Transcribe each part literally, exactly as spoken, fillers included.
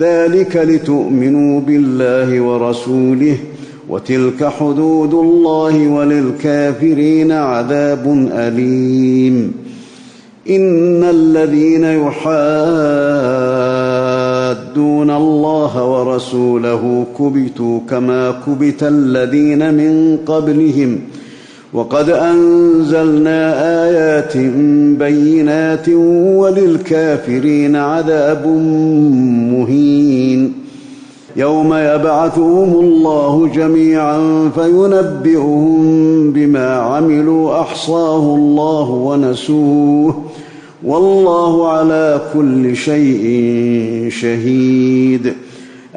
ذلك لتؤمنوا بالله ورسوله وتلك حدود الله وللكافرين عذاب أليم. إن الذين يحادون الله ورسوله كبتوا كما كبت الذين من قبلهم وقد أنزلنا آيات بينات وللكافرين عذاب مهين. يوم يبعثهم الله جميعا فينبئهم بما عملوا أحصاه الله ونسوه والله على كل شيء شهيد.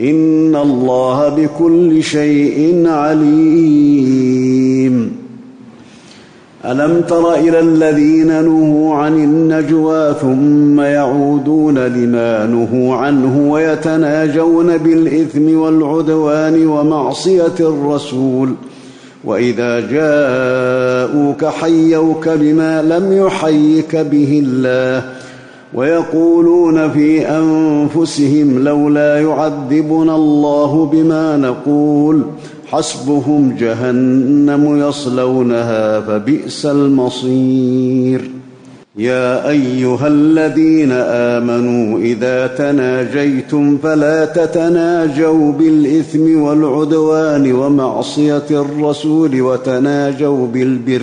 إن الله بكل شيء عليم. ألم تر إلى الذين نهوا عن النجوى ثم يعودون لما نهوا عنه ويتناجون بالإثم والعدوان ومعصية الرسول وإذا جاءوك حيوك بما لم يحيك به الله ويقولون في أنفسهم لولا يعذبنا الله بما نقول حسبهم جهنم يصلونها فبئس المصير. يا أيها الذين آمنوا إذا تناجيتم فلا تتناجوا بالإثم والعدوان ومعصية الرسول وتناجوا بالبر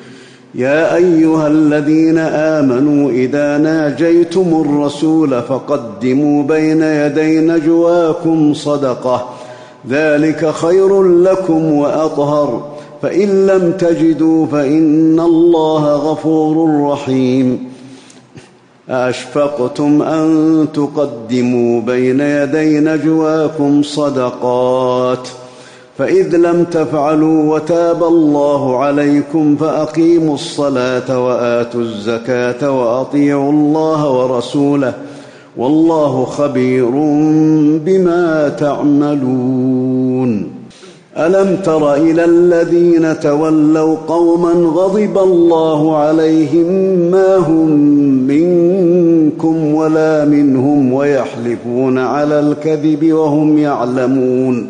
يا أيها الذين آمنوا إذا ناجيتم الرسول فقدموا بين يدي نجواكم صدقة ذلك خير لكم وأطهر فإن لم تجدوا فإن الله غفور رحيم. أأشفقتم أن تقدموا بين يدي نجواكم صدقات فإذ لم تفعلوا وتاب الله عليكم فأقيموا الصلاة وآتوا الزكاة وأطيعوا الله ورسوله والله خبير بما تعملون. ألم تر إلى الذين تولوا قوما غضب الله عليهم ما هم منكم ولا منهم ويحلفون على الكذب وهم يعلمون.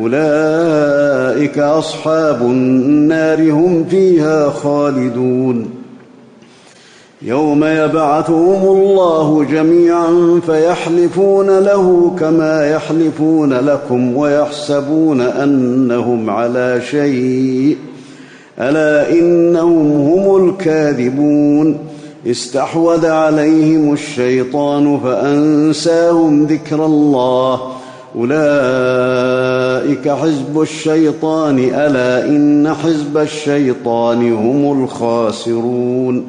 أولئك أصحاب النار هم فيها خالدون. يوم يبعثهم الله جميعا فيحلفون له كما يحلفون لكم ويحسبون أنهم على شيء ألا إنهم هم الكاذبون. استحوذ عليهم الشيطان فأنساهم ذكر الله أولئك حزب الشيطان ألا إن حزب الشيطان هم الخاسرون.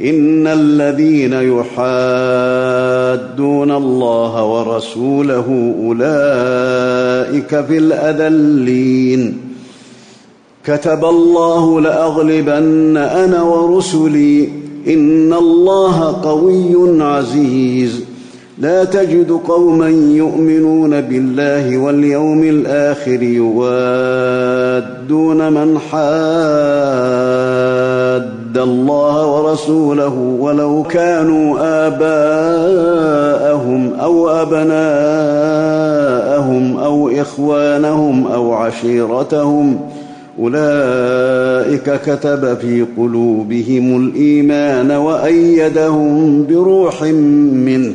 إن الذين يحادون الله ورسوله أولئك في الأذلين. كتب الله لأغلبن أنا ورسلي إن الله قوي عزيز. لا تجد قوما يؤمنون بالله واليوم الآخر يوادون من حاد الله ورسوله ولو كانوا آباءهم أو أبناءهم أو إخوانهم أو عشيرتهم أولئك كتب في قلوبهم الإيمان وأيدهم بروح منه